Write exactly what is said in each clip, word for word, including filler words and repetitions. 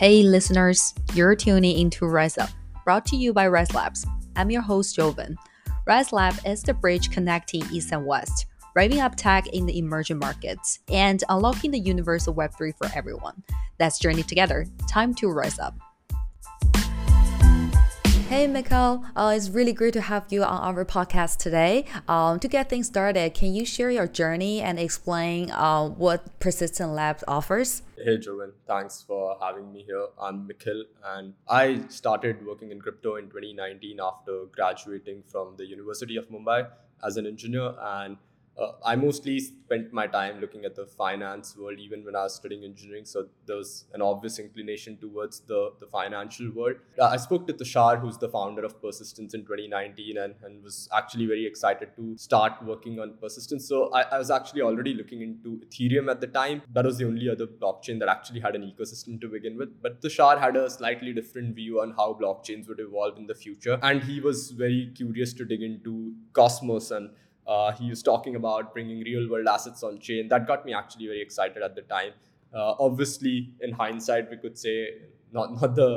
Hey listeners, you're tuning into Rise Up, brought to you by Rise Labs. I'm your host, Jovan. Rise Lab is the bridge connecting East and West, revving up tech in the emerging markets, and unlocking the universe of Web three for everyone. Let's journey together. Time to rise up. Hey, Mikko, uh, it's really great to have you on our podcast today. Um, to get things started, can you share your journey and explain uh, what Persistent Labs offers? Hey, Jovan, thanks for having me here. I'm Mikkel, and I started working in crypto in twenty nineteen after graduating from the University of Mumbai as an engineer. And uh, I mostly spent my time looking at the finance world, even when I was studying engineering. So there was an obvious inclination towards the, the financial world. I spoke to Tushar, who's the founder of Persistence, in twenty nineteen, and, and was actually very excited to start working on Persistence. So I, I was actually already looking into Ethereum at the time. That was the only other blockchain that actually had an ecosystem to begin with. But Tushar had a slightly different view on how blockchains would evolve in the future. And he was very curious to dig into Cosmos, and Uh, he was talking about bringing real-world assets on chain. That got me actually very excited at the time. Uh, obviously, in hindsight, we could say not, not the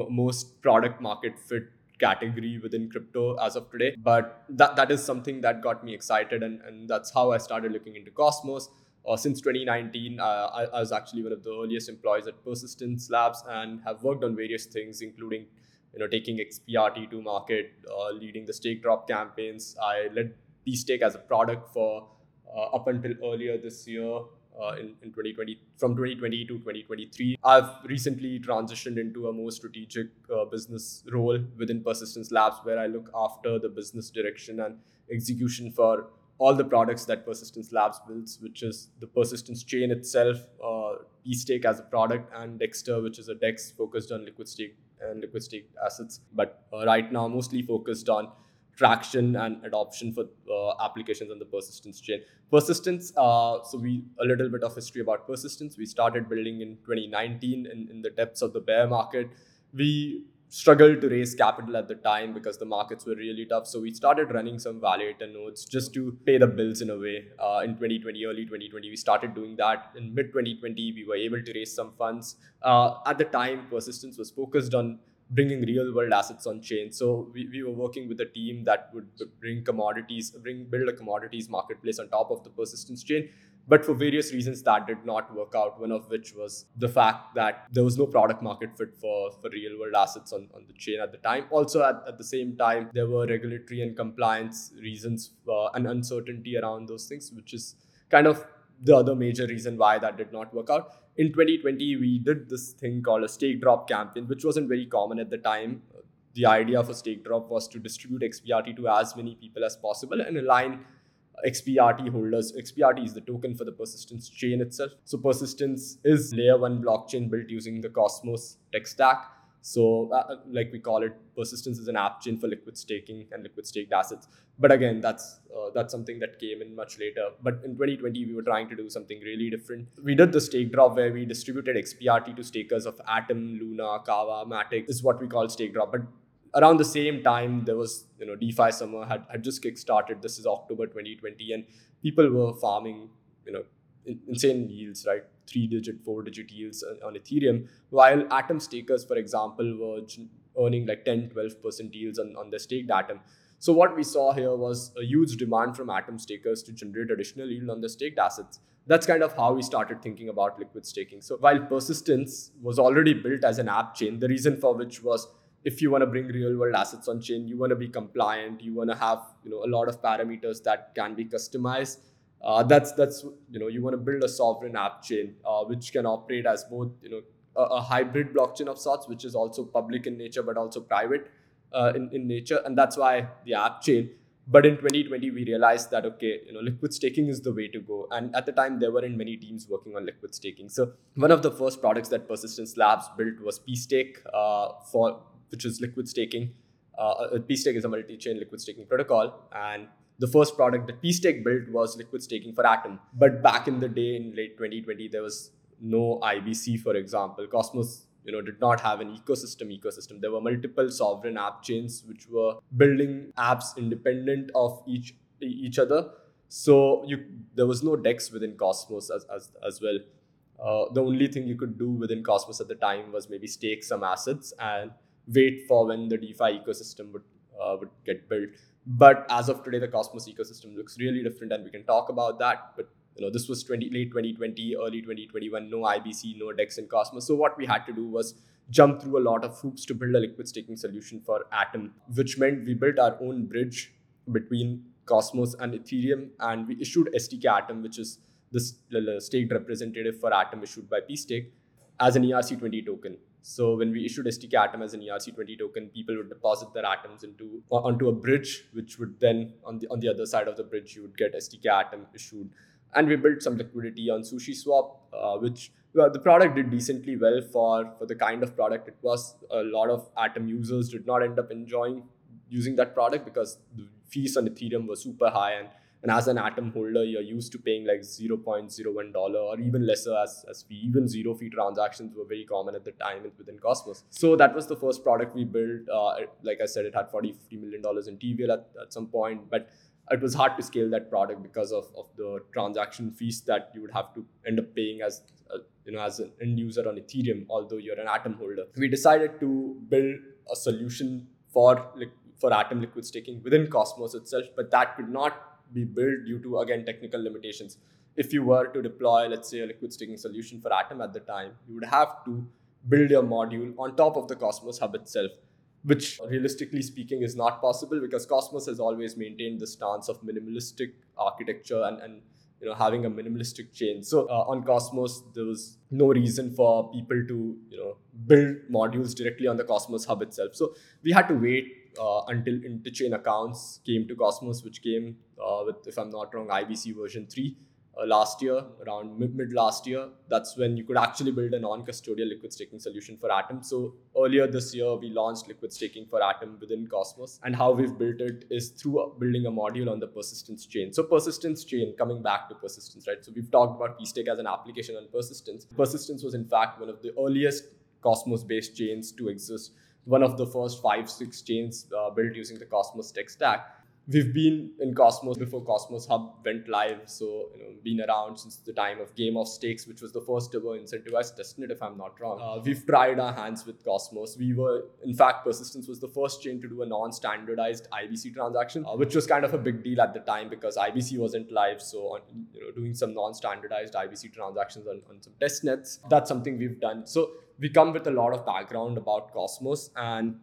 m- most product market fit category within crypto as of today. But that, that is something that got me excited. And, and that's how I started looking into Cosmos. Uh, since twenty nineteen, uh, I, I was actually one of the earliest employees at Persistence Labs and have worked on various things, including you know, taking X P R T to market, uh, leading the stake drop campaigns. I led P-Stake as a product for uh, up until earlier this year, uh, in, in twenty twenty, from twenty twenty to twenty twenty-three. I've recently transitioned into a more strategic uh, business role within Persistence Labs, where I look after the business direction and execution for all the products that Persistence Labs builds, which is the Persistence chain itself, uh, P-Stake as a product, and Dexter, which is a DEX focused on liquid stake and liquid stake assets, but uh, right now mostly focused on traction and adoption for uh, applications on the Persistence chain. Persistence, uh, so we a little bit of history about Persistence. We started building in twenty nineteen in, in the depths of the bear market. We struggled to raise capital at the time because the markets were really tough. So we started running some validator nodes just to pay the bills in a way. Uh, in twenty twenty, early twenty twenty, we started doing that. In mid twenty twenty, we were able to raise some funds. Uh, at the time, Persistence was focused on bringing real-world assets on chain. So we, we were working with a team that would bring commodities, bring build a commodities marketplace on top of the Persistence chain. But for various reasons, that did not work out, one of which was the fact that there was no product market fit for, for real-world assets on, on the chain at the time. Also, at, at the same time, there were regulatory and compliance reasons uh, and uncertainty around those things, which is kind of the other major reason why that did not work out. In twenty twenty, we did this thing called a stake drop campaign, which wasn't very common at the time. The idea for stake drop was to distribute X P R T to as many people as possible and align X P R T holders. X P R T is the token for the Persistence chain itself. So Persistence is layer one blockchain built using the Cosmos tech stack. So uh, like we call it, Persistence is an app chain for liquid staking and liquid staked assets. But again, that's uh, that's something that came in much later. But in twenty twenty, we were trying to do something really different. We did the stake drop where we distributed X P R T to stakers of Atom, Luna, Kava, Matic. This is what we call stake drop. But around the same time, there was, you know, DeFi summer had, had just kickstarted. This is October twenty twenty, and people were farming, you know, insane yields, right? Three-digit, four-digit yields on Ethereum, while Atom stakers, for example, were earning like ten, twelve percent yields on, on their staked Atom. So what we saw here was a huge demand from Atom stakers to generate additional yield on their staked assets. That's kind of how we started thinking about liquid staking. So while Persistence was already built as an app chain, the reason for which was, if you want to bring real-world assets on chain, you want to be compliant, you want to have, you know, a lot of parameters that can be customized. Uh, that's that's you know you want to build a sovereign app chain uh, which can operate as both you know a, a hybrid blockchain of sorts, which is also public in nature but also private uh, in in nature, and that's why the app chain. But in twenty twenty, we realized that okay, you know, liquid staking is the way to go, and at the time there weren't many teams working on liquid staking. So one of the first products that Persistence Labs built was P-Stake, uh, for which is liquid staking. Uh, P-Stake is a multi-chain liquid staking protocol, and the first product that P-Stake built was liquid staking for Atom. But back in the day, in late twenty twenty, there was no I B C, for example. Cosmos, you know, did not have an ecosystem ecosystem. There were multiple sovereign app chains which were building apps independent of each each other. So you, there was no DEX within Cosmos as as, as well. Uh, the only thing you could do within Cosmos at the time was maybe stake some assets and wait for when the DeFi ecosystem would uh, would get built. But as of today, the Cosmos ecosystem looks really different, and we can talk about that. But you know, this was twenty, late twenty twenty, early twenty twenty-one, no I B C, no DEX in Cosmos. So what we had to do was jump through a lot of hoops to build a liquid staking solution for Atom, which meant we built our own bridge between Cosmos and Ethereum, and we issued S D K Atom, which is the staked representative for Atom issued by P-Stake, as an E R C twenty token. So when we issued S D K Atom as an E R C twenty token, people would deposit their atoms into onto a bridge, which would then, on the on the other side of the bridge, you would get S D K Atom issued. And we built some liquidity on SushiSwap, uh, which well, the product did decently well for, for the kind of product it was. A lot of Atom users did not end up enjoying using that product because the fees on Ethereum were super high. And, and as an Atom holder, you're used to paying like zero point zero one dollars or even lesser as, as fee. Even zero fee transactions were very common at the time within Cosmos. So that was the first product we built. Uh, like I said, it had forty, fifty million dollars in T V L at, at some point. But it was hard to scale that product because of, of the transaction fees that you would have to end up paying as uh, you know as an end user on Ethereum, although you're an Atom holder. We decided to build a solution for for Atom liquid staking within Cosmos itself, but that could not be built due to, again, technical limitations. If you were to deploy, let's say, a liquid staking solution for Atom at the time, you would have to build your module on top of the Cosmos Hub itself, which realistically speaking is not possible because Cosmos has always maintained the stance of minimalistic architecture and, and you know having a minimalistic chain. So uh, on Cosmos, there was no reason for people to you know build modules directly on the Cosmos Hub itself. So we had to wait uh, until interchain accounts came to Cosmos, which came uh, with, if I'm not wrong, I B C version three uh, last year, around mid, mid last year. That's when you could actually build a non-custodial liquid staking solution for Atom. So earlier this year, we launched liquid staking for Atom within Cosmos. And how we've built it is through building a module on the persistence chain. So persistence chain, coming back to persistence, right? So we've talked about P-Stake as an application on persistence. Persistence was in fact one of the earliest Cosmos-based chains to exist. One of the first five, six chains uh, built using the Cosmos tech stack. We've been in Cosmos before Cosmos Hub went live, so you know, been around since the time of Game of Stakes, which was the first ever incentivized testnet, if I'm not wrong. Uh, we've tried our hands with Cosmos. We were, in fact, Persistence was the first chain to do a non-standardized I B C transaction, uh, which was kind of a big deal at the time because I B C wasn't live, so on, you know, doing some non-standardized I B C transactions on, on some testnets, that's something we've done. So we come with a lot of background about Cosmos, and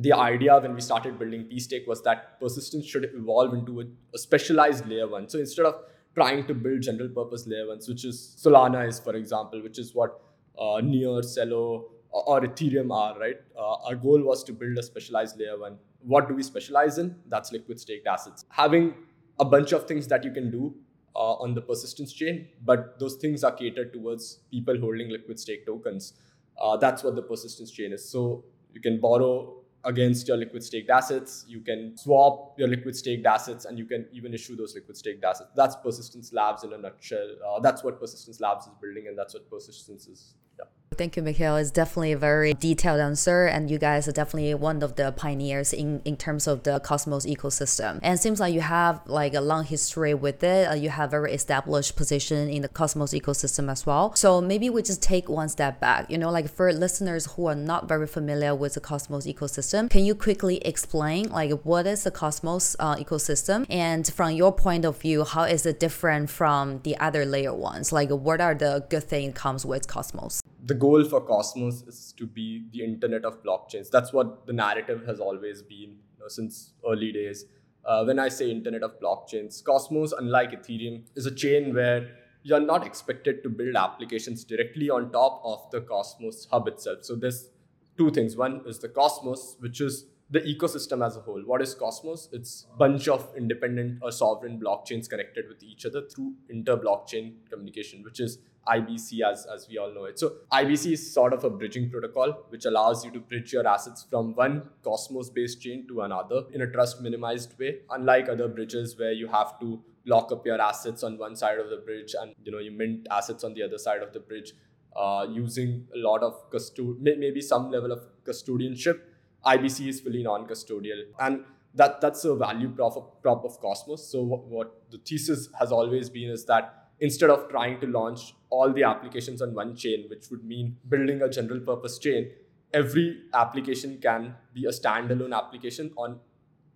the idea when we started building P-Stake was that persistence should evolve into a, a specialized layer one. So instead of trying to build general purpose layer ones, which is Solana is, for example, which is what uh, Near, Celo, or Ethereum are, right? Uh, our goal was to build a specialized layer one. What do we specialize in? That's liquid staked assets. Having a bunch of things that you can do uh, on the persistence chain, but those things are catered towards people holding liquid stake tokens. Uh, that's what the persistence chain is. So you can borrow against your liquid staked assets, you can swap your liquid staked assets, and you can even issue those liquid staked assets. That's Persistence Labs in a nutshell. Uh, that's what Persistence Labs is building, and that's what Persistence is. Yeah. Thank you, Mikhail. It's definitely a very detailed answer, and you guys are definitely one of the pioneers in, in terms of the Cosmos ecosystem. And it seems like you have like a long history with it. Uh, you have a very established position in the Cosmos ecosystem as well. So maybe we just take one step back. You know, like for listeners who are not very familiar with the Cosmos ecosystem, can you quickly explain like what is the Cosmos uh, ecosystem? And from your point of view, how is it different from the other layer ones? Like what are the good things comes with Cosmos? The goal for Cosmos is to be the internet of blockchains. That's what the narrative has always been, you know, since early days. Uh, when I say internet of blockchains, Cosmos, unlike Ethereum, is a chain where you're not expected to build applications directly on top of the Cosmos Hub itself. So there's two things. One is the Cosmos, which is the ecosystem as a whole. What is Cosmos? It's a bunch of independent or sovereign blockchains connected with each other through inter-blockchain communication, which is I B C as, as we all know it. So I B C is sort of a bridging protocol, which allows you to bridge your assets from one Cosmos-based chain to another in a trust-minimized way, unlike other bridges where you have to lock up your assets on one side of the bridge and you know you mint assets on the other side of the bridge uh, using a lot of custo- maybe some level of custodianship. I B C is fully non-custodial, and that that's a value prop of, prop of Cosmos. So what, what the thesis has always been is that instead of trying to launch all the applications on one chain, which would mean building a general purpose chain, every application can be a standalone application on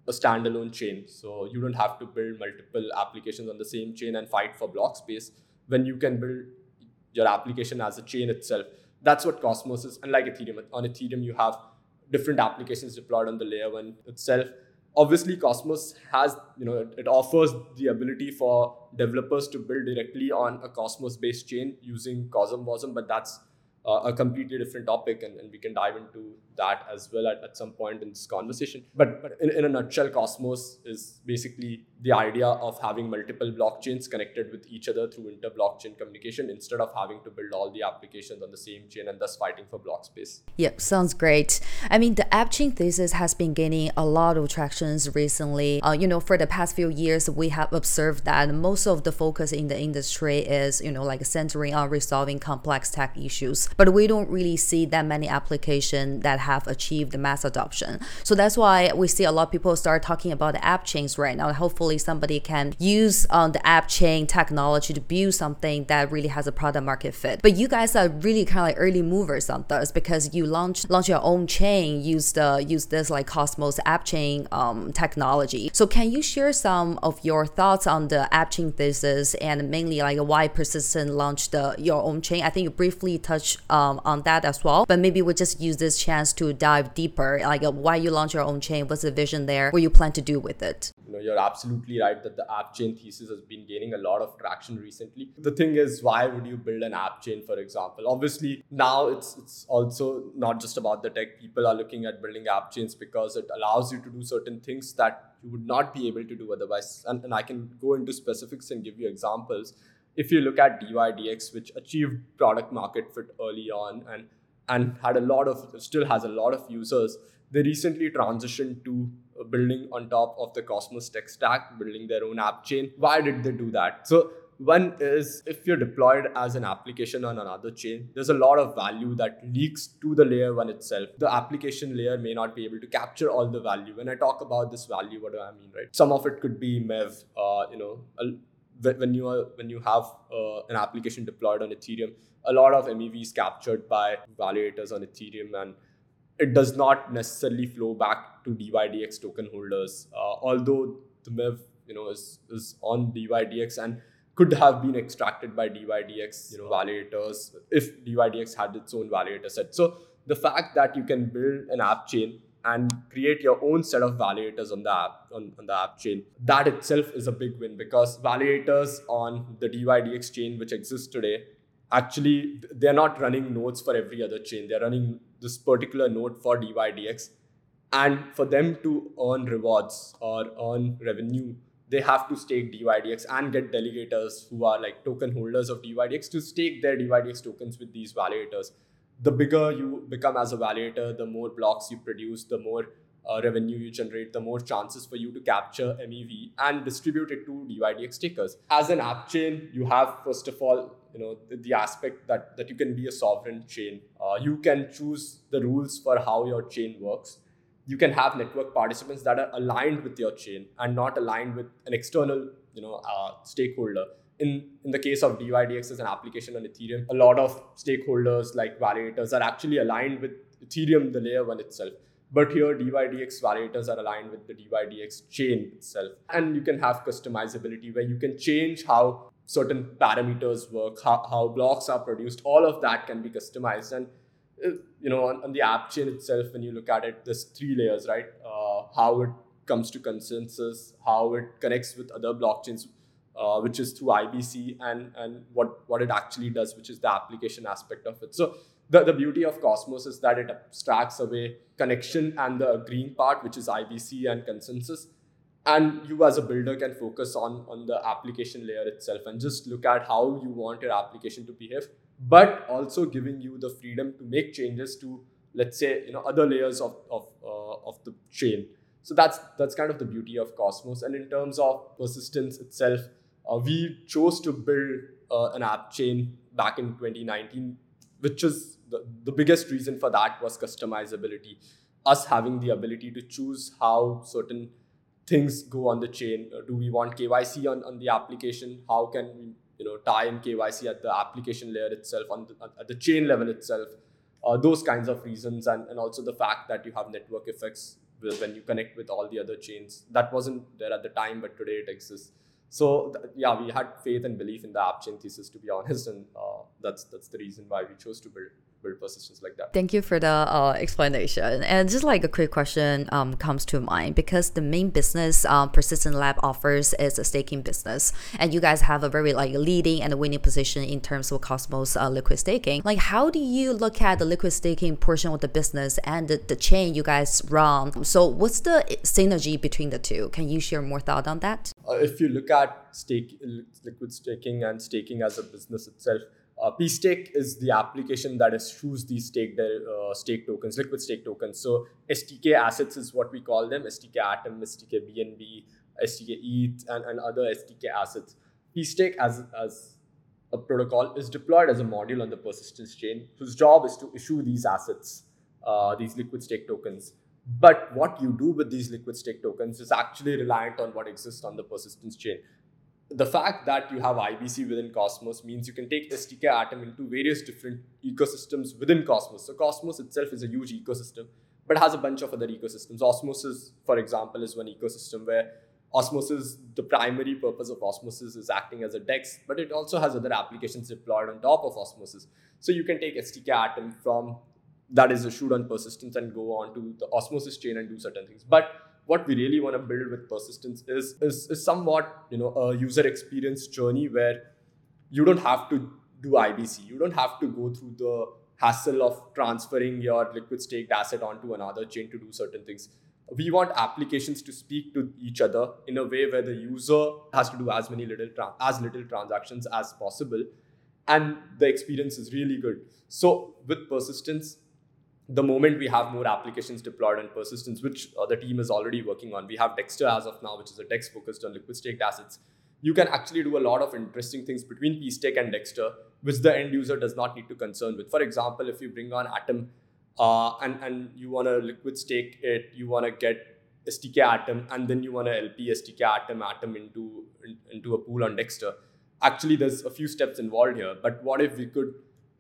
a standalone chain. So you don't have to build multiple applications on the same chain and fight for block space when you can build your application as a chain itself. That's what Cosmos is. And like Ethereum, on Ethereum, you have different applications deployed on the layer one itself. Obviously, Cosmos has, you know, it, it offers the ability for developers to build directly on a Cosmos-based chain using Cosm Wasm, but that's uh, a completely different topic, and, and we can dive into that as well at, at some point in this conversation. But, but in, in a nutshell, Cosmos is basically the idea of having multiple blockchains connected with each other through inter-blockchain communication instead of having to build all the applications on the same chain and thus fighting for block space. Yep, sounds great. I mean, the AppChain thesis has been gaining a lot of traction recently. Uh, you know, for the past few years, we have observed that most of the focus in the industry is, you know, like centering on resolving complex tech issues. But we don't really see that many applications that have achieved mass adoption. So that's why we see a lot of people start talking about the app chains right now. Hopefully somebody can use um, the app chain technology to build something that really has a product market fit. But you guys are really kind of like early movers on this, because you launch launch your own chain, use the use this like Cosmos app chain um, technology. So can you share some of your thoughts on the app chain thesis and mainly like why Persistent launched the, your own chain? I think you briefly touched um, on that as well, but maybe we'll just use this chance to dive deeper, like why you launch your own chain, what's the vision there, what you plan to do with it? You know, you're absolutely right that the app chain thesis has been gaining a lot of traction recently. The thing is, why would you build an app chain, for example? Obviously, now it's it's also not just about the tech. People are looking at building app chains because it allows you to do certain things that you would not be able to do otherwise. And, and I can go into specifics and give you examples. If you look at D Y D X, which achieved product market fit early on and and had a lot of, still has a lot of users, they recently transitioned to building on top of the Cosmos tech stack, building their own app chain. Why did they do that? So one is, if you're deployed as an application on another chain, there's a lot of value that leaks to the layer one itself. The application layer may not be able to capture all the value. When I talk about this value, what do I mean, right? Some of it could be M E V, uh, you know, a, when you are, when you have uh, an application deployed on Ethereum, a lot of M E V is captured by validators on Ethereum, and it does not necessarily flow back to D Y D X token holders. Uh, although the M E V, you know, is is on D Y D X and could have been extracted by D Y D X, you know, validators if D Y D X had its own validator set. So the fact that you can build an app chain and create your own set of validators on the app on, on the app chain, that itself is a big win, because validators on the D Y D X chain which exists today, actually they're not running nodes for every other chain. They're running this particular node for D Y D X, and for them to earn rewards or earn revenue, they have to stake D Y D X and get delegators who are like token holders of D Y D X to stake their D Y D X tokens with these validators. The bigger you become as a validator, the more blocks you produce, the more uh, revenue you generate, the more chances for you to capture M E V and distribute it to D Y D X takers. As an app chain, you have, first of all, you know, the, the aspect that, that you can be a sovereign chain. Uh, you can choose the rules for how your chain works. You can have network participants that are aligned with your chain and not aligned with an external, you know, uh, stakeholder. In, in the case of D Y D X as an application on Ethereum, a lot of stakeholders like validators are actually aligned with Ethereum, the layer one itself. But here, D Y D X validators are aligned with the D Y D X chain itself. And you can have customizability where you can change how certain parameters work, how, how blocks are produced. All of that can be customized. And, you know, on, on the app chain itself, when you look at it, there's three layers, right? Uh, how it comes to consensus, how it connects with other blockchains, Uh, which is through I B C, and and what, what it actually does, which is the application aspect of it. So the, the beauty of Cosmos is that it abstracts away connection and the agreeing part, which is I B C and consensus. And you as a builder can focus on, on the application layer itself and just look at how you want your application to behave, but also giving you the freedom to make changes to, let's say, you know, other layers of, of, uh, of the chain. So that's, that's kind of the beauty of Cosmos. And in terms of Persistence itself, Uh, we chose to build uh, an app chain back in twenty nineteen, which is the, the biggest reason for that was customizability. Us having the ability to choose how certain things go on the chain. Uh, do we want K Y C on, on the application? How can we you know, tie in K Y C at the application layer itself, on the, at the chain level itself, uh, those kinds of reasons, and, and also the fact that you have network effects when you connect with all the other chains. That wasn't there at the time, but today it exists. So th- yeah, we had faith and belief in the AppChain thesis, to be honest, and uh, that's that's the reason why we chose to build build persistence like that. Thank you for the uh, explanation. And just like a quick question um, comes to mind, because the main business um, Persistent Lab offers is a staking business, and you guys have a very like leading and a winning position in terms of Cosmos uh, liquid staking. Like, how do you look at the liquid staking portion of the business and the, the chain you guys run? So what's the synergy between the two? Can you share more thought on that? Uh, if you look at stake, liquid staking and staking as a business itself, Uh, P-Stake is the application that issues these stake uh, stake tokens, liquid stake tokens. So S T K assets is what we call them, S T K Atom, S T K B N B, S T K E T H, and, and other S T K assets. P-Stake as, as a protocol is deployed as a module on the persistence chain, whose job is to issue these assets, uh, these liquid stake tokens. But what you do with these liquid stake tokens is actually reliant on what exists on the persistence chain. The fact that you have I B C within Cosmos means you can take S T K Atom into various different ecosystems within Cosmos. So Cosmos itself is a huge ecosystem, but has a bunch of other ecosystems. Osmosis, for example, is one ecosystem where Osmosis, the primary purpose of Osmosis is acting as a DEX, but it also has other applications deployed on top of Osmosis. So you can take S T K Atom from that is issued on persistence and go on to the Osmosis chain and do certain things. But what we really want to build with persistence is, is is somewhat, you know, a user experience journey where you don't have to do I B C. You don't have to go through the hassle of transferring your liquid staked asset onto another chain to do certain things. We want applications to speak to each other in a way where the user has to do as many little tra- as little transactions as possible, and the experience is really good. So with persistence, the moment we have more applications deployed on persistence, which uh, the team is already working on, we have Dexter as of now, which is a DEX focused on liquid staked assets. You can actually do a lot of interesting things between P-Stake and Dexter, which the end user does not need to concern with. For example, if you bring on Atom uh, and, and you want to liquid stake it, you want to get S T K Atom, and then you want to L P S T K Atom Atom into, in, into a pool on Dexter. Actually, there's a few steps involved here, but what if we could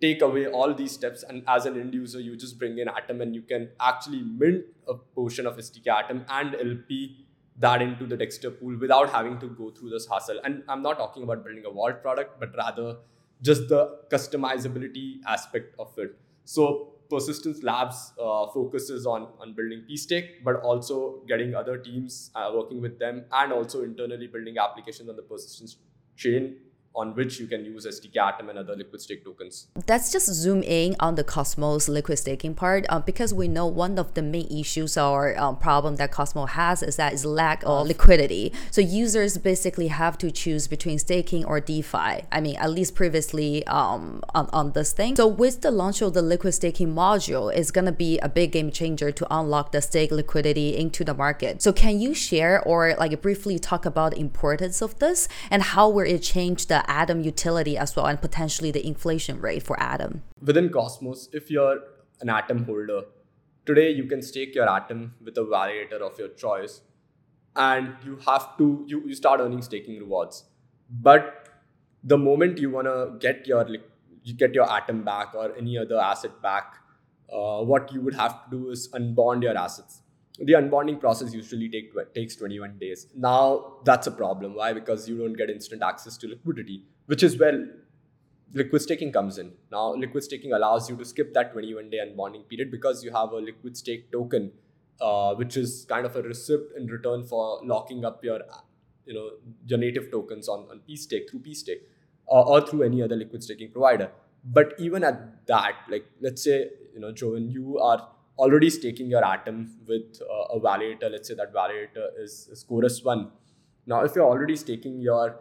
take away all these steps, and as an end user, you just bring in Atom and you can actually mint a portion of S T K Atom and L P that into the Dexter pool without having to go through this hassle. And I'm not talking about building a vault product, but rather just the customizability aspect of it. So Persistence Labs uh, focuses on, on building P-Stake, but also getting other teams, uh, working with them, and also internally building applications on the persistence chain on which you can use S T K Atom and other liquid stake tokens. Let's just zoom in on the Cosmos liquid staking part, uh, because we know one of the main issues or um, problem that Cosmos has is that is lack of liquidity. So users basically have to choose between staking or DeFi. I mean, at least previously um, on, on this thing. So with the launch of the liquid staking module, it's going to be a big game changer to unlock the stake liquidity into the market. So can you share or like briefly talk about the importance of this and how will it change the Atom utility as well, and potentially the inflation rate for Atom? Within Cosmos, if you're an Atom holder, today you can stake your Atom with a validator of your choice, and you have to, you, you start earning staking rewards. But the moment you want to get your, you get your Atom back or any other asset back, uh, what you would have to do is unbond your assets. The unbonding process usually take, takes twenty-one days. Now, that's a problem. Why? Because you don't get instant access to liquidity, which is where liquid staking comes in. Now, liquid staking allows you to skip that twenty-one day unbonding period because you have a liquid stake token, uh, which is kind of a receipt in return for locking up your, you know, your native tokens on, on P-Stake, through P-Stake, uh, or through any other liquid staking provider. But even at that, like, let's say, you know, Jovan, you are already staking your Atom with uh, a validator. Let's say that validator is, is Chorus one. Now, if you're already staking your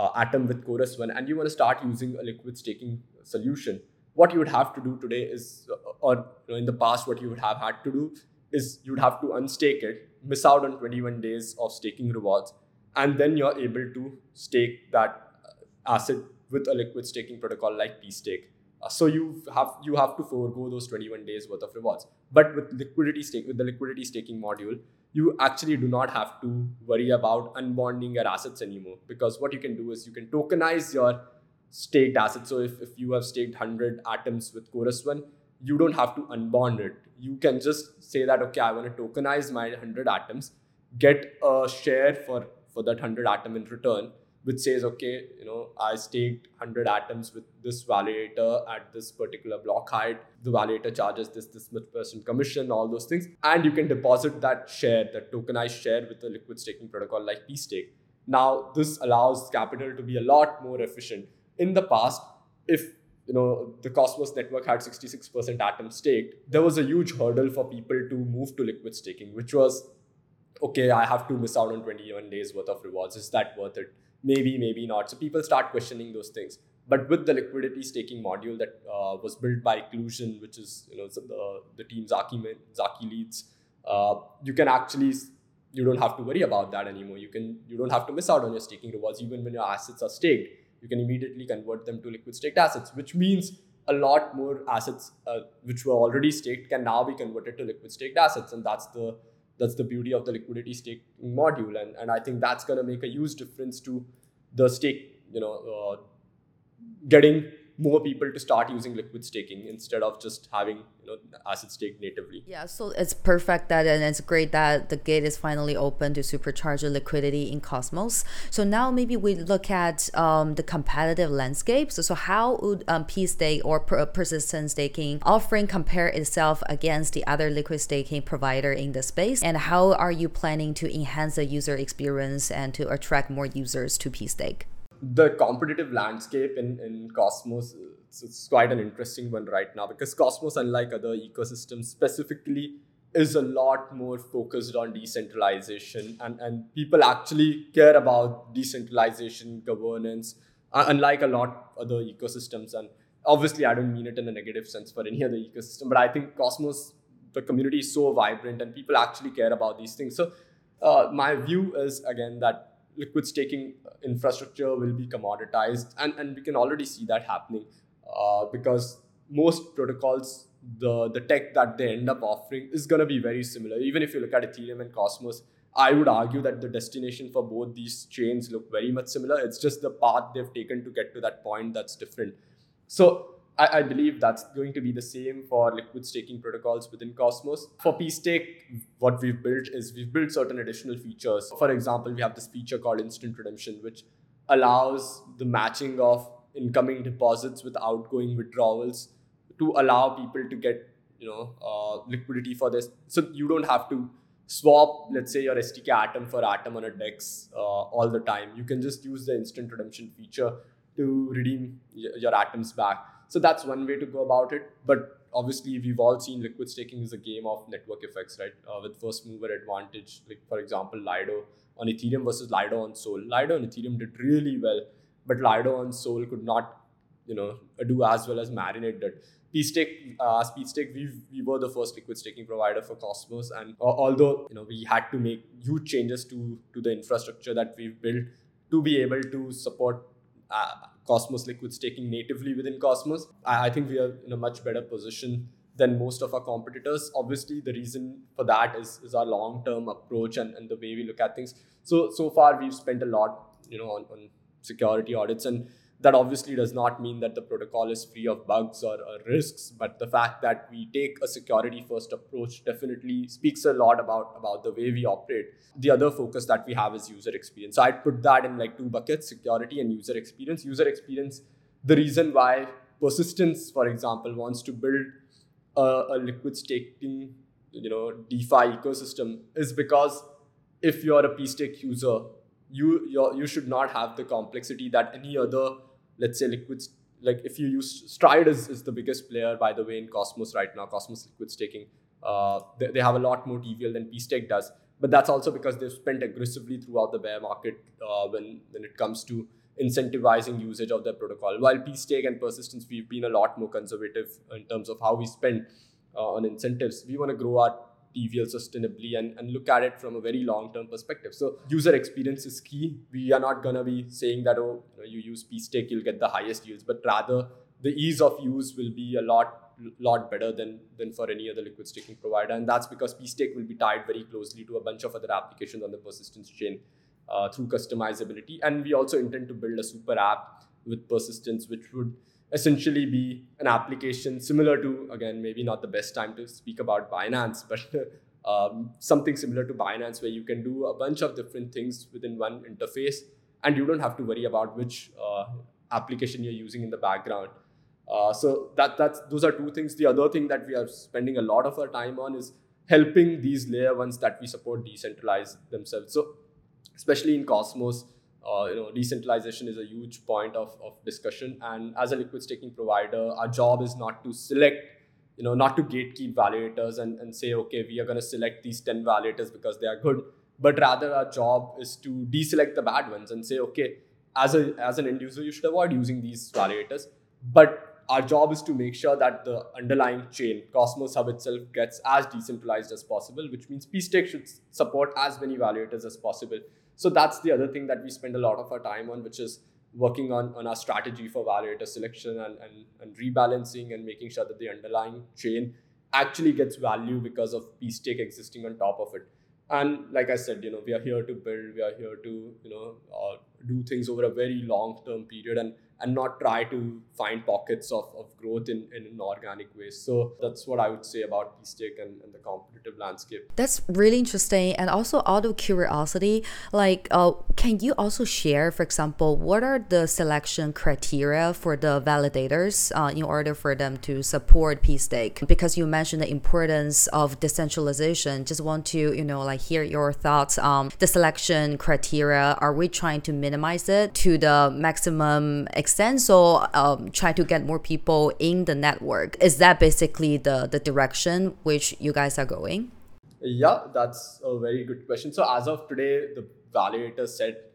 uh, Atom with Chorus one and you want to start using a liquid staking solution, what you would have to do today is, uh, or you know, in the past, what you would have had to do is you would have to unstake it, miss out on twenty-one days of staking rewards, and then you're able to stake that asset with a liquid staking protocol like P-Stake. So you have you have to forego those twenty-one days worth of rewards. But with liquidity stake, with the liquidity staking module, you actually do not have to worry about unbonding your assets anymore, because what you can do is you can tokenize your staked assets. So if, if you have staked one hundred atoms with Chorus One, you don't have to unbond it. You can just say that, okay, I want to tokenize my one hundred atoms, get a share for, for that one hundred atom in return, which says, okay, you know, I staked one hundred atoms with this validator at this particular block height. The validator charges this, this much percent commission, all those things. And you can deposit that share, that tokenized share, with a liquid staking protocol like P-Stake. Now, this allows capital to be a lot more efficient. In the past, if you know the Cosmos network had sixty-six percent atoms staked, there was a huge hurdle for people to move to liquid staking, which was, okay, I have to miss out on twenty-one days worth of rewards. Is that worth it? Maybe, maybe not. So people start questioning those things. But with the liquidity staking module that uh, was built by Clusion, which is, you know, the, the team Zaki, Zaki leads, uh, you can actually, you don't have to worry about that anymore. You can, you don't have to miss out on your staking rewards. Even when your assets are staked, you can immediately convert them to liquid staked assets, which means a lot more assets uh, which were already staked can now be converted to liquid staked assets. And that's the That's the beauty of the liquidity staking module. And, and I think that's going to make a huge difference to the stake, you know, uh, getting more people to start using liquid staking instead of just having, you know, asset stake natively. Yeah, so it's perfect that, and it's great that the gate is finally open to supercharge the liquidity in Cosmos. So now maybe we look at um, the competitive landscape. So, so how would um, P-Stake or per- persistent staking offering compare itself against the other liquid staking provider in the space? And how are you planning to enhance the user experience and to attract more users to P-Stake? The competitive landscape in, in Cosmos, it's, it's quite an interesting one right now, because Cosmos, unlike other ecosystems specifically, is a lot more focused on decentralization, and, and people actually care about decentralization, governance, uh, unlike a lot of other ecosystems. And obviously, I don't mean it in a negative sense for any other ecosystem, but I think Cosmos, the community is so vibrant and people actually care about these things. So uh, my view is, again, that liquid staking infrastructure will be commoditized, and, and we can already see that happening uh, because most protocols, the, the tech that they end up offering is going to be very similar. Even if you look at Ethereum and Cosmos, I would argue that the destination for both these chains look very much similar. It's just the path they've taken to get to that point that's different. So I, I believe that's going to be the same for liquid staking protocols within Cosmos. For P-Stake, what we've built is we've built certain additional features. For example, we have this feature called Instant Redemption, which allows the matching of incoming deposits with outgoing withdrawals to allow people to get, you know, uh, liquidity for this. So you don't have to swap, let's say, your S D K atom for atom on a DEX uh, all the time. You can just use the Instant Redemption feature to redeem y- your atoms back. So that's one way to go about it. But obviously, we've all seen liquid staking is a game of network effects, right? Uh, with first mover advantage, like for example, Lido on Ethereum versus Lido on Sol. Lido on Ethereum did really well, but Lido on Sol could not, you know, do as well as Marinate did. P-Stake, uh, as P-Stake, we we were the first liquid staking provider for Cosmos, and uh, although you know we had to make huge changes to to the infrastructure that we've built to be able to support Uh, Cosmos liquid staking natively within Cosmos, I, I think we are in a much better position than most of our competitors. Obviously, the reason for that is, is our long-term approach and, and the way we look at things. So, so far, we've spent a lot, you know, on, on security audits, and that obviously does not mean that the protocol is free of bugs or, or risks, but the fact that we take a security-first approach definitely speaks a lot about, about the way we operate. The other focus that we have is user experience. So I'd put that in like two buckets, security and user experience. User experience, the reason why Persistence, for example, wants to build a, a liquid staking, you know, DeFi ecosystem is because if you're a P-Stake user, you you're, you should not have the complexity that any other, let's say, liquids, like if you use Stride is, is the biggest player, by the way, in Cosmos right now, Cosmos liquid staking. Uh, they, they have a lot more T V L than P-Stake does, but that's also because they've spent aggressively throughout the bear market uh, when, when it comes to incentivizing usage of their protocol. While P-Stake and Persistence, we've been a lot more conservative in terms of how we spend uh, on incentives. We want to grow our T V L sustainably and, and look at it from a very long-term perspective. So user experience is key. We are not going to be saying that, oh, you know, you use P-Stake, you'll get the highest yields, but rather the ease of use will be a lot, lot better than, than for any other liquid staking provider. And that's because pStake will be tied very closely to a bunch of other applications on the persistence chain uh, through customizability. And we also intend to build a super app with persistence, which would essentially be an application similar to, again, maybe not the best time to speak about Binance, but um, something similar to Binance where you can do a bunch of different things within one interface and you don't have to worry about which uh, application you're using in the background. Uh, so that that's those are two things. The other thing that we are spending a lot of our time on is helping these layer ones that we support decentralize themselves. So especially in Cosmos, uh, you know, decentralization is a huge point of, of discussion. And as a liquid staking provider, our job is not to select, you know, not to gatekeep validators and, and say, okay, we are going to select these ten validators because they are good. But rather our job is to deselect the bad ones and say, okay, as a as an end user, you should avoid using these validators. But our job is to make sure that the underlying chain, Cosmos Hub itself, gets as decentralized as possible, which means pStake should support as many validators as possible. So that's the other thing that we spend a lot of our time on, which is working on, on our strategy for validator selection and, and, and rebalancing and making sure that the underlying chain actually gets value because of pStake existing on top of it. And like I said, you know, we are here to build, we are here to, you know, uh, do things over a very long-term period and and not try to find pockets of, of growth in, in an organic way. So that's what I would say about pStake and, and the competitive landscape. That's really interesting. And also out of curiosity, like, uh, can you also share, for example, what are the selection criteria for the validators uh, in order for them to support pStake? Because you mentioned the importance of decentralization. Just want to, you know, like hear your thoughts on um, the selection criteria. Are we trying to minimize it to the maximum extent, so um, try to get more people in the network? Is that basically the, the direction which you guys are going? Yeah, that's a very good question. So as of today, the validator set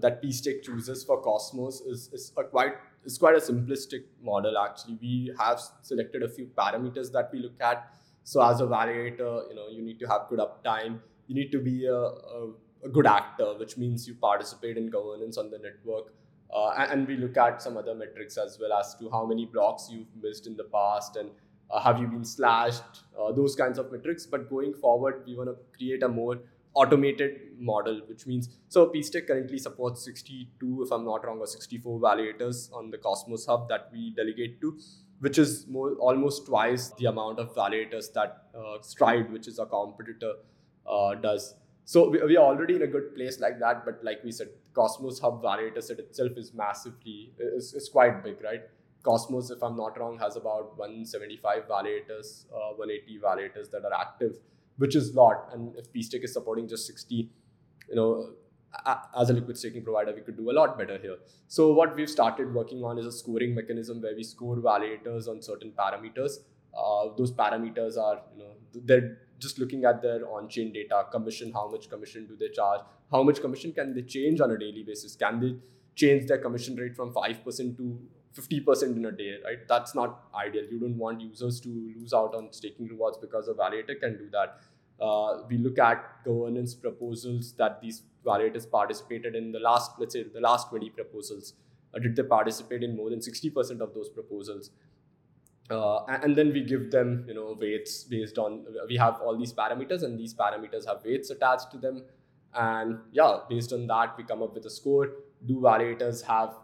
that pStake chooses for Cosmos is, is a quite is quite a simplistic model actually. We have selected a few parameters that we look at. So as a validator, you know, you need to have good uptime. You need to be a, a, a good actor, which means you participate in governance on the network. Uh, and we look at some other metrics as well as to how many blocks you've missed in the past and uh, have you been slashed, uh, those kinds of metrics. But going forward, we want to create a more automated model, which means, so pStake currently supports sixty-two, if I'm not wrong, or sixty-four validators on the Cosmos Hub that we delegate to, which is more, almost twice the amount of validators that uh, Stride, which is our competitor, uh, does. So we, we are already in a good place like that, but like we said, Cosmos Hub validator set itself is massively, is, is quite big, right? Cosmos, if I'm not wrong, has about one hundred seventy-five validators, uh, one hundred eighty validators that are active, which is a lot. And if pStake is supporting just sixty, you know, a, as a liquid staking provider, we could do a lot better here. So what we've started working on is a scoring mechanism where we score validators on certain parameters. Uh, those parameters are, you know, they're just looking at their on-chain data, commission, how much commission do they charge, how much commission can they change on a daily basis? Can they change their commission rate from five percent to fifty percent in a day, right? That's not ideal. You don't want users to lose out on staking rewards because a validator can do that. Uh, we look at governance proposals that these validators participated in the last, let's say the last twenty proposals. Uh, did they participate in more than sixty percent of those proposals? Uh, and then we give them, you know, weights based on, we have all these parameters and these parameters have weights attached to them. And yeah, based on that, we come up with a score. Do validators have,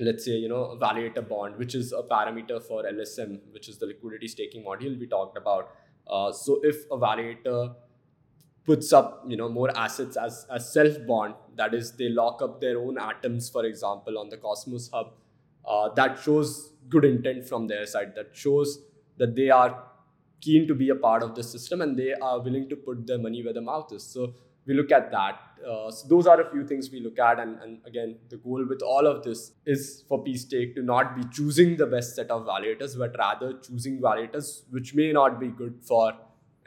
let's say, you know, a validator bond, which is a parameter for L S M, which is the liquidity staking module we talked about. Uh, so if a validator puts up, you know, more assets as a self bond, that is, they lock up their own atoms, for example, on the Cosmos Hub, Uh, that shows good intent from their side, that shows that they are keen to be a part of the system and they are willing to put their money where their mouth is. So we look at that. Uh, so those are a few things we look at. And, and again, the goal with all of this is for pStake to not be choosing the best set of validators, but rather choosing validators which may not be good for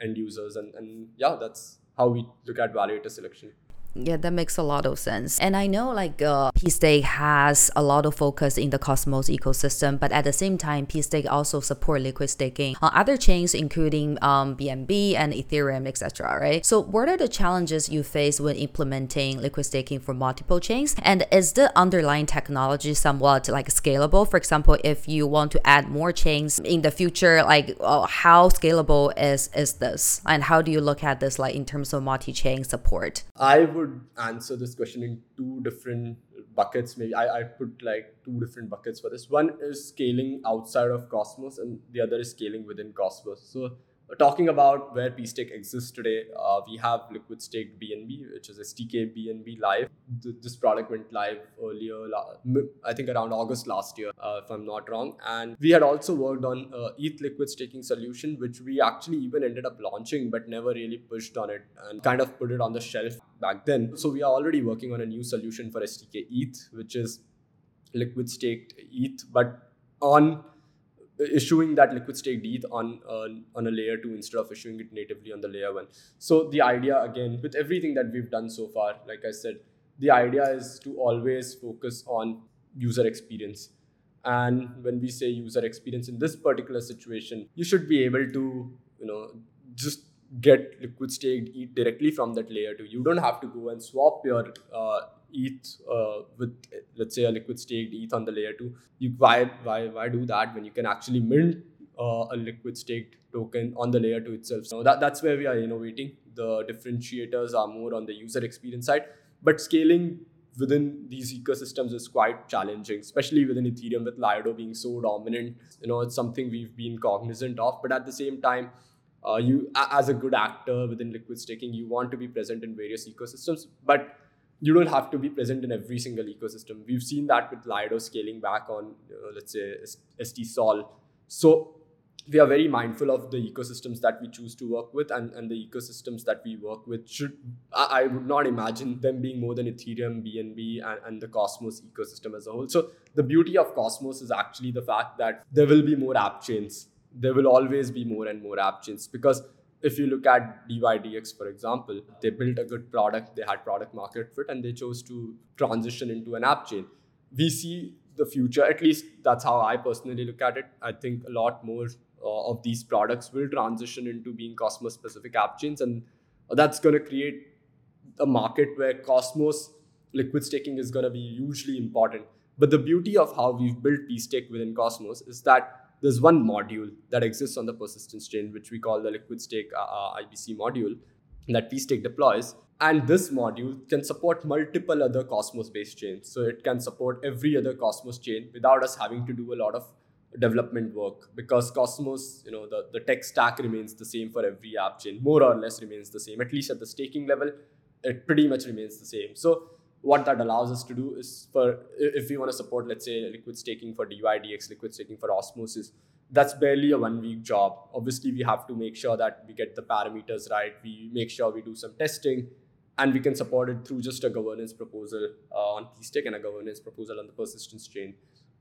end users. And, and yeah, that's how we look at validator selection. Yeah, that makes a lot of sense. And I know like uh, Peacetech has a lot of focus in the Cosmos ecosystem, but at the same time, Peacetech also support liquid staking on other chains, including um, B N B and Ethereum, et cetera, right? So what are the challenges you face when implementing liquid staking for multiple chains? And is the underlying technology somewhat like scalable? For example, if you want to add more chains in the future, like uh, how scalable is, is this? And how do you look at this like in terms of multi-chain support? I would answer this question in two different buckets. Maybe I, I put like two different buckets for this. One is scaling outside of Cosmos and the other is scaling within Cosmos. So talking about where Peacetech exists today, uh, we have liquid staked B N B, which is S T K B N B live. Th- this product went live earlier, la- I think around August last year, uh, if I'm not wrong. And we had also worked on uh, E T H liquid staking solution, which we actually even ended up launching, but never really pushed on it and kind of put it on the shelf back then. So we are already working on a new solution for S T K E T H, which is liquid staked E T H, but on issuing that liquid staked E T H on uh, on a layer two instead of issuing it natively on the layer one. So the idea, again, with everything that we've done so far, like I said, the idea is to always focus on user experience. And when we say user experience in this particular situation, you should be able to, you know, just get liquid staked E T H directly from that layer two. You don't have to go and swap your uh, E T H uh, with, let's say, a liquid staked E T H on the layer two. You why why why do that when you can actually mint uh, a liquid staked token on the layer two itself? So that that's where we are innovating. The differentiators are more on the user experience side, but scaling within these ecosystems is quite challenging, especially within Ethereum with Lido being so dominant. You know, it's something we've been cognizant of, but at the same time, uh, you as a good actor within liquid staking, you want to be present in various ecosystems, but you don't have to be present in every single ecosystem. We've seen that with Lido scaling back on, uh, let's say, S T Sol. So we are very mindful of the ecosystems that we choose to work with, and, and the ecosystems that we work with should, I, I would not imagine them being more than Ethereum, B N B, and, and the Cosmos ecosystem as a whole. So the beauty of Cosmos is actually the fact that there will be more app chains. There will always be more and more app chains, because if you look at D Y D X, for example, they built a good product, they had product market fit, and they chose to transition into an app chain. We see the future, at least that's how I personally look at it. I think a lot more uh, of these products will transition into being Cosmos-specific app chains, and that's going to create a market where Cosmos liquid staking is going to be hugely important. But the beauty of how we've built Peacetech within Cosmos is that there's one module that exists on the persistence chain, which we call the liquid stake uh, I B C module, that Peacetech deploys. And this module can support multiple other Cosmos-based chains. So it can support every other Cosmos chain without us having to do a lot of development work, because Cosmos, you know, the, the tech stack remains the same for every app chain, more or less remains the same. At least at the staking level, it pretty much remains the same. So what that allows us to do is, for if we want to support, let's say, liquid staking for D Y D X, liquid staking for Osmosis, that's barely a one-week job. Obviously, we have to make sure that we get the parameters right, we make sure we do some testing, and we can support it through just a governance proposal uh, on Peacetech and a governance proposal on the persistence chain.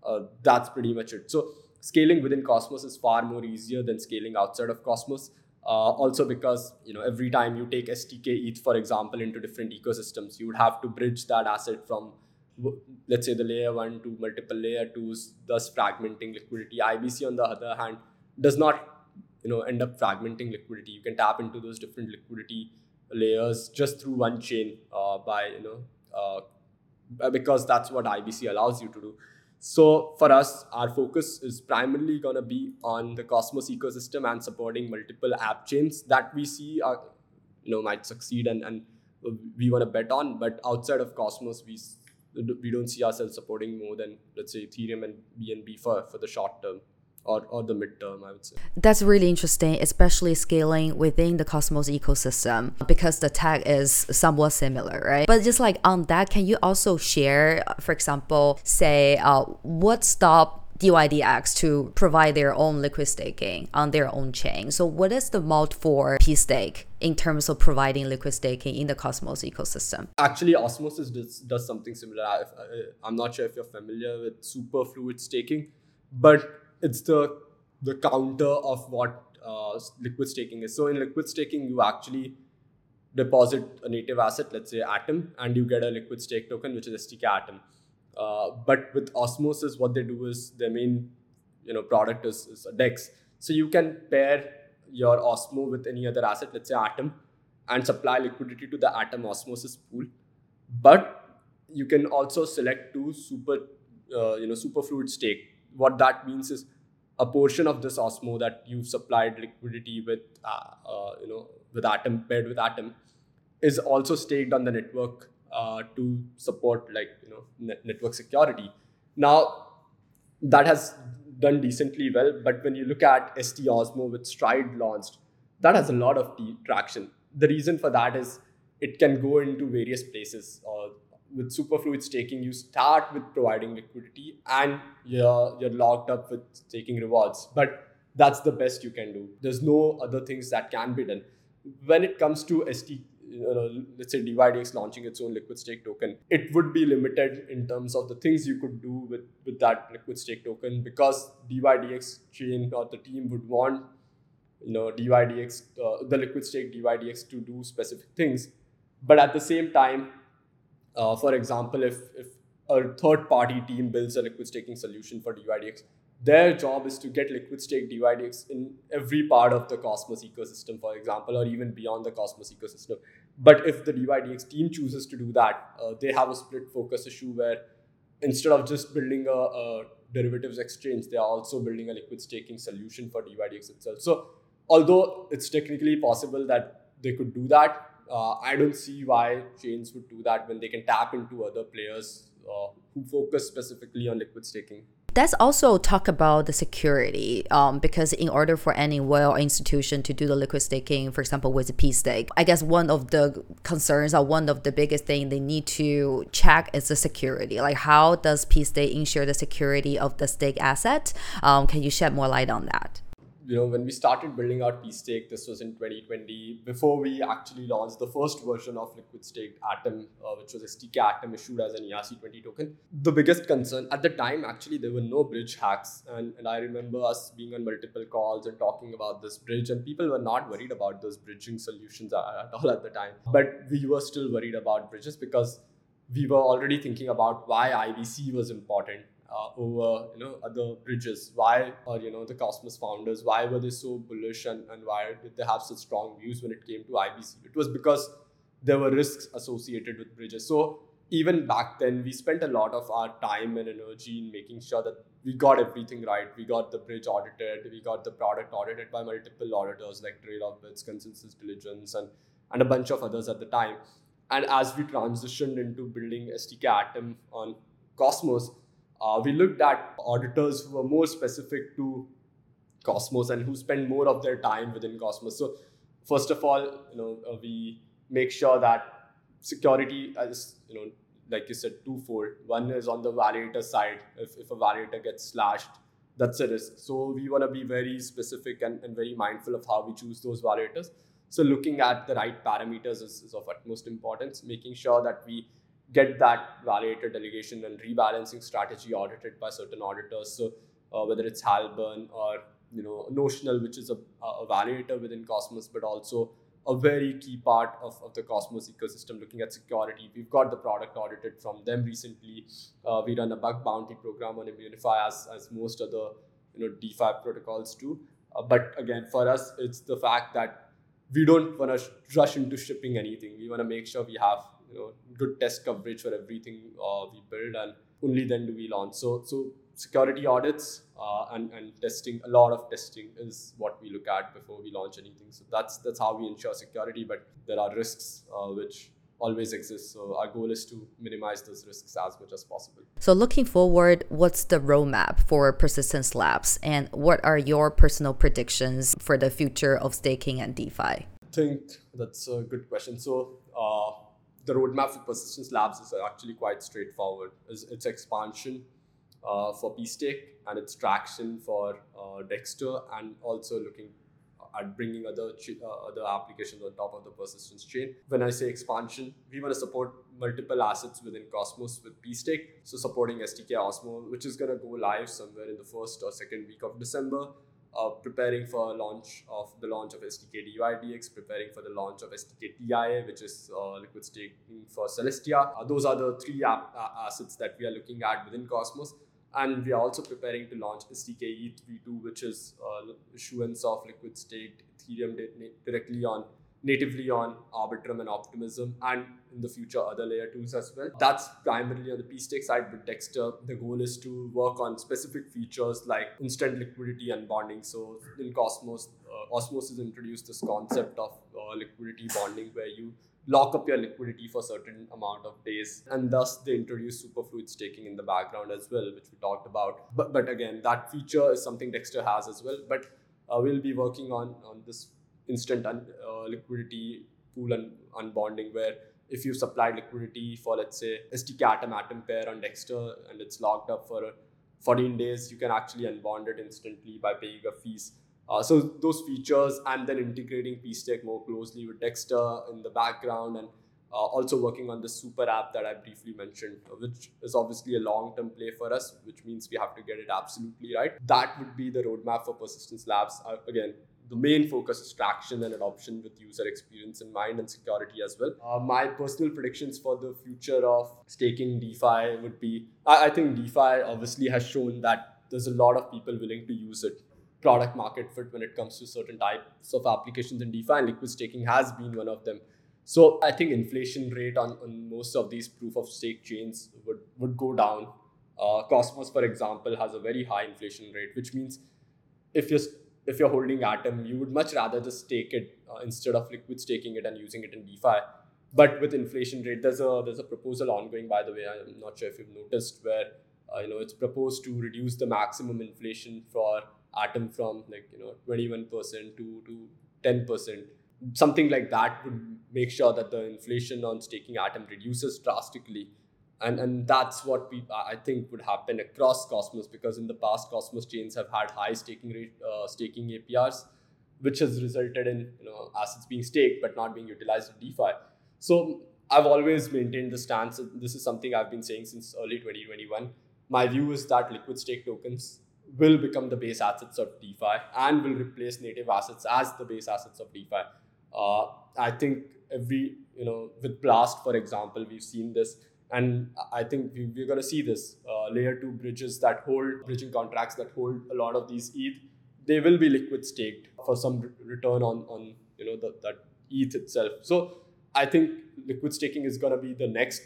Uh, that's pretty much it. So scaling within Cosmos is far more easier than scaling outside of Cosmos. Uh, also because, you know, every time you take S T K E T H, for example, into different ecosystems, you would have to bridge that asset from, let's say, the layer one to multiple layer twos, thus fragmenting liquidity. I B C, on the other hand, does not, you know, end up fragmenting liquidity. You can tap into those different liquidity layers just through one chain uh, by, you know, uh, because that's what I B C allows you to do. So for us, our focus is primarily going to be on the Cosmos ecosystem and supporting multiple app chains that we see are, you know, might succeed and, and we want to bet on. But outside of Cosmos, we we don't see ourselves supporting more than, let's say, Ethereum and B N B for, for the short term. Or, or the midterm, I would say. That's really interesting, especially scaling within the Cosmos ecosystem, because the tech is somewhat similar, right? But just like on that, can you also share, for example, say uh, what stopped D Y D X to provide their own liquid staking on their own chain? So what is the moat for Peacetech in terms of providing liquid staking in the Cosmos ecosystem? Actually, Osmosis does, does something similar. I, I, I'm not sure if you're familiar with superfluid staking, but it's the the counter of what uh, liquid staking is. So in liquid staking, you actually deposit a native asset, let's say Atom, and you get a liquid stake token, which is S T K Atom. Uh, but with Osmosis, what they do is their main, you know, product is, is a DEX. So you can pair your Osmo with any other asset, let's say Atom, and supply liquidity to the Atom Osmosis pool. But you can also select to super, uh, you know, superfluid stake. What that means is a portion of this Osmo that you've supplied liquidity with, uh, uh, you know, with Atom, paired with Atom, is also staked on the network uh, to support, like, you know, net- network security. Now, that has done decently well, but when you look at S T Osmo, which Stride launched, that has a lot of t- traction. The reason for that is it can go into various places. Uh, with superfluid staking, you start with providing liquidity and you're, you're locked up with staking rewards, but that's the best you can do. There's no other things that can be done. When it comes to S T, uh, let's say D Y D X launching its own liquid stake token, it would be limited in terms of the things you could do with, with that liquid stake token, because D Y D X chain or the team would want, you know, D Y D X, uh, the liquid stake D Y D X to do specific things. But at the same time, uh, for example, if, if a third party team builds a liquid staking solution for D Y D X, their job is to get liquid stake D Y D X in every part of the Cosmos ecosystem, for example, or even beyond the Cosmos ecosystem. But if the D Y D X team chooses to do that, uh, they have a split focus issue where instead of just building a, a derivatives exchange, they are also building a liquid staking solution for D Y D X itself. So although it's technically possible that they could do that, uh, I don't see why chains would do that when they can tap into other players uh, who focus specifically on liquid staking. Let's also talk about the security, um, because in order for any whale institution to do the liquid staking, for example, with a P-Stake, I guess one of the concerns or one of the biggest thing they need to check is the security. Like, how does P-Stake ensure the security of the stake asset? Um, can you shed more light on that? You know, when we started building out P-Stake, this was in twenty twenty, before we actually launched the first version of liquid staked Atom, uh, which was S T K Atom issued as an E R C twenty token. The biggest concern at the time, actually, there were no bridge hacks. And, and I remember us being on multiple calls and talking about this bridge, and people were not worried about those bridging solutions at, at all at the time. But we were still worried about bridges because we were already thinking about why I B C was important. Uh, over, you know, other bridges. Why are, you know, the Cosmos founders, why were they so bullish and, and why did they have such strong views when it came to I B C? It was because there were risks associated with bridges. So even back then, we spent a lot of our time and energy in making sure that we got everything right. We got the bridge audited, we got the product audited by multiple auditors like Trade-off Bits, Consensus Diligence, and, and a bunch of others at the time. And as we transitioned into building S T K Atom on Cosmos, Uh, we looked at auditors who were more specific to Cosmos and who spend more of their time within Cosmos. So first of all, you know, uh, we make sure that security is, you know, like you said, twofold. One is on the validator side. If, if a validator gets slashed, that's a risk. So we want to be very specific and, and very mindful of how we choose those validators. So looking at the right parameters is, is of utmost importance, making sure that we get that validator delegation and rebalancing strategy audited by certain auditors. So uh, whether it's Halburn or, you know, Notional, which is a, a validator within Cosmos, but also a very key part of, of the Cosmos ecosystem looking at security. We've got the product audited from them recently. Uh, we run a bug bounty program on Immunify as, as most other, you know, DeFi protocols do. Uh, but again, for us, it's the fact that we don't want to sh- rush into shipping anything. We want to make sure we have, you know, good test coverage for everything uh, we build, and only then do we launch. So, so security audits uh, and and testing, a lot of testing is what we look at before we launch anything. So that's that's how we ensure security. But there are risks uh, which always exist. So our goal is to minimize those risks as much as possible. So looking forward, what's the roadmap for Persistence Labs, and what are your personal predictions for the future of staking and DeFi? I think that's a good question. So. Uh, The roadmap for Persistence Labs is actually quite straightforward. It's, it's expansion uh, for P-Stake and its traction for uh, Dexter, and also looking at bringing other ch- uh, other applications on top of the Persistence chain. When I say expansion, we want to support multiple assets within Cosmos with P-Stake. So supporting S T K Osmo, which is going to go live somewhere in the first or second week of December. uh, preparing for launch of the launch of S D K D Y D X, preparing for the launch of S D K T I A, which is uh, liquid staking for Celestia. Uh, those are the three app, uh, assets that we are looking at within Cosmos. And we are also preparing to launch S D K E T H V two, which is uh, issuance of liquid staked Ethereum directly on natively on Arbitrum and Optimism, and in the future other layer twos as well. That's primarily on the P-Stake side, but Dexter, the goal is to work on specific features like instant liquidity and bonding. So in Cosmos, uh, Osmos has introduced this concept of uh, liquidity bonding, where you lock up your liquidity for a certain amount of days, and thus they introduce superfluid staking in the background as well, which we talked about. But, but again, that feature is something Dexter has as well, but uh, we'll be working on, on this instant un, uh, liquidity pool and unbonding, where if you supply liquidity for, let's say, S D K Atom Atom pair on Dexter and it's locked up for fourteen days, you can actually unbond it instantly by paying a fees. Uh, so those features, and then integrating P-Stake more closely with Dexter in the background, and uh, also working on the super app that I briefly mentioned, which is obviously a long-term play for us, which means we have to get it absolutely right. That would be the roadmap for Persistence Labs. Uh, again, the main focus is traction and adoption with user experience in mind, and security as well. Uh, my personal predictions for the future of staking DeFi would be, I, I think DeFi obviously has shown that there's a lot of people willing to use it. Product market fit when it comes to certain types of applications in DeFi, and liquid staking has been one of them. So I think inflation rate on, on most of these proof of stake chains would, would go down. Uh, Cosmos, for example, has a very high inflation rate, which means if you're if you're holding Atom, you would much rather just stake it uh, instead of liquid staking it and using it in DeFi. But with inflation rate, there's a there's a proposal ongoing, by the way. I'm not sure if you've noticed, where uh, you know it's proposed to reduce the maximum inflation for Atom from like you know twenty-one percent to to ten percent, something like that would make sure that the inflation on staking Atom reduces drastically, and and that's what we I think would happen across Cosmos, because in the past Cosmos chains have had high staking rate uh, staking A P Rs, which has resulted in you know assets being staked but not being utilized in DeFi. So I've always maintained the stance. This is something I've been saying since early twenty twenty-one. My view is that liquid stake tokens will become the base assets of DeFi and will replace native assets as the base assets of DeFi. Uh, I think every, you know, with Blast, for example, we've seen this, and I think we, we're going to see this. Uh, layer two bridges that hold, bridging contracts that hold a lot of these E T H, they will be liquid staked for some return on, on you know, the, that E T H itself. So I think liquid staking is going to be the next,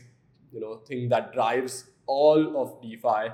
you know, thing that drives all of DeFi.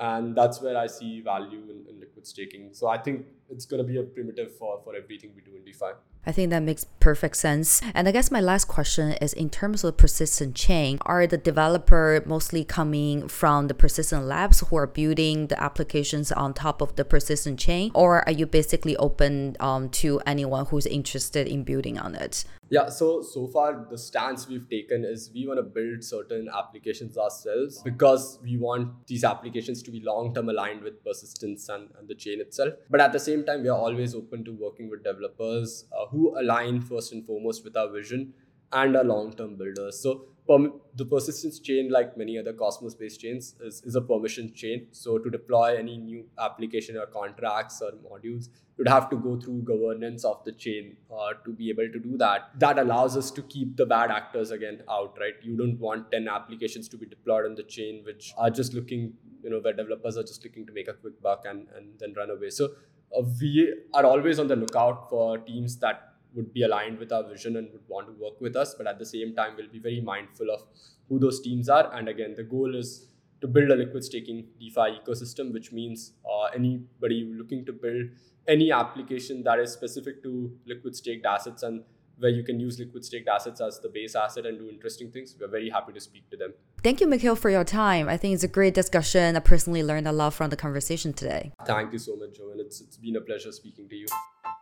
And that's where I see value in, in liquid staking. So I think it's going to be a primitive for, for everything we do in DeFi. I think that makes perfect sense. And I guess my last question is, in terms of the Persistent Chain, are the developer mostly coming from the Persistent Labs who are building the applications on top of the Persistent Chain? Or are you basically open um, to anyone who's interested in building on it? Yeah, so, so far the stance we've taken is we want to build certain applications ourselves because we want these applications to be long-term aligned with persistence and, and the chain itself. But at the same time, we are always open to working with developers uh, who align first and foremost with our vision and are long-term builders. So perm- the Persistence Chain, like many other Cosmos-based chains, is, is a permission chain. So to deploy any new application or contracts or modules, you'd have to go through governance of the chain uh, to be able to do that. That allows us to keep the bad actors again out, right? You don't want ten applications to be deployed on the chain, which are just looking, you know, where developers are just looking to make a quick buck and, and then run away. So uh, we are always on the lookout for teams that would be aligned with our vision and would want to work with us. But at the same time, we'll be very mindful of who those teams are. And again, the goal is to build a liquid staking DeFi ecosystem, which means uh, anybody looking to build any application that is specific to liquid staked assets and where you can use liquid staked assets as the base asset and do interesting things, we're very happy to speak to them. Thank you, Nikhil, for your time. I think it's a great discussion. I personally learned a lot from the conversation today. Thank you so much, Joan. It's, it's been a pleasure speaking to you.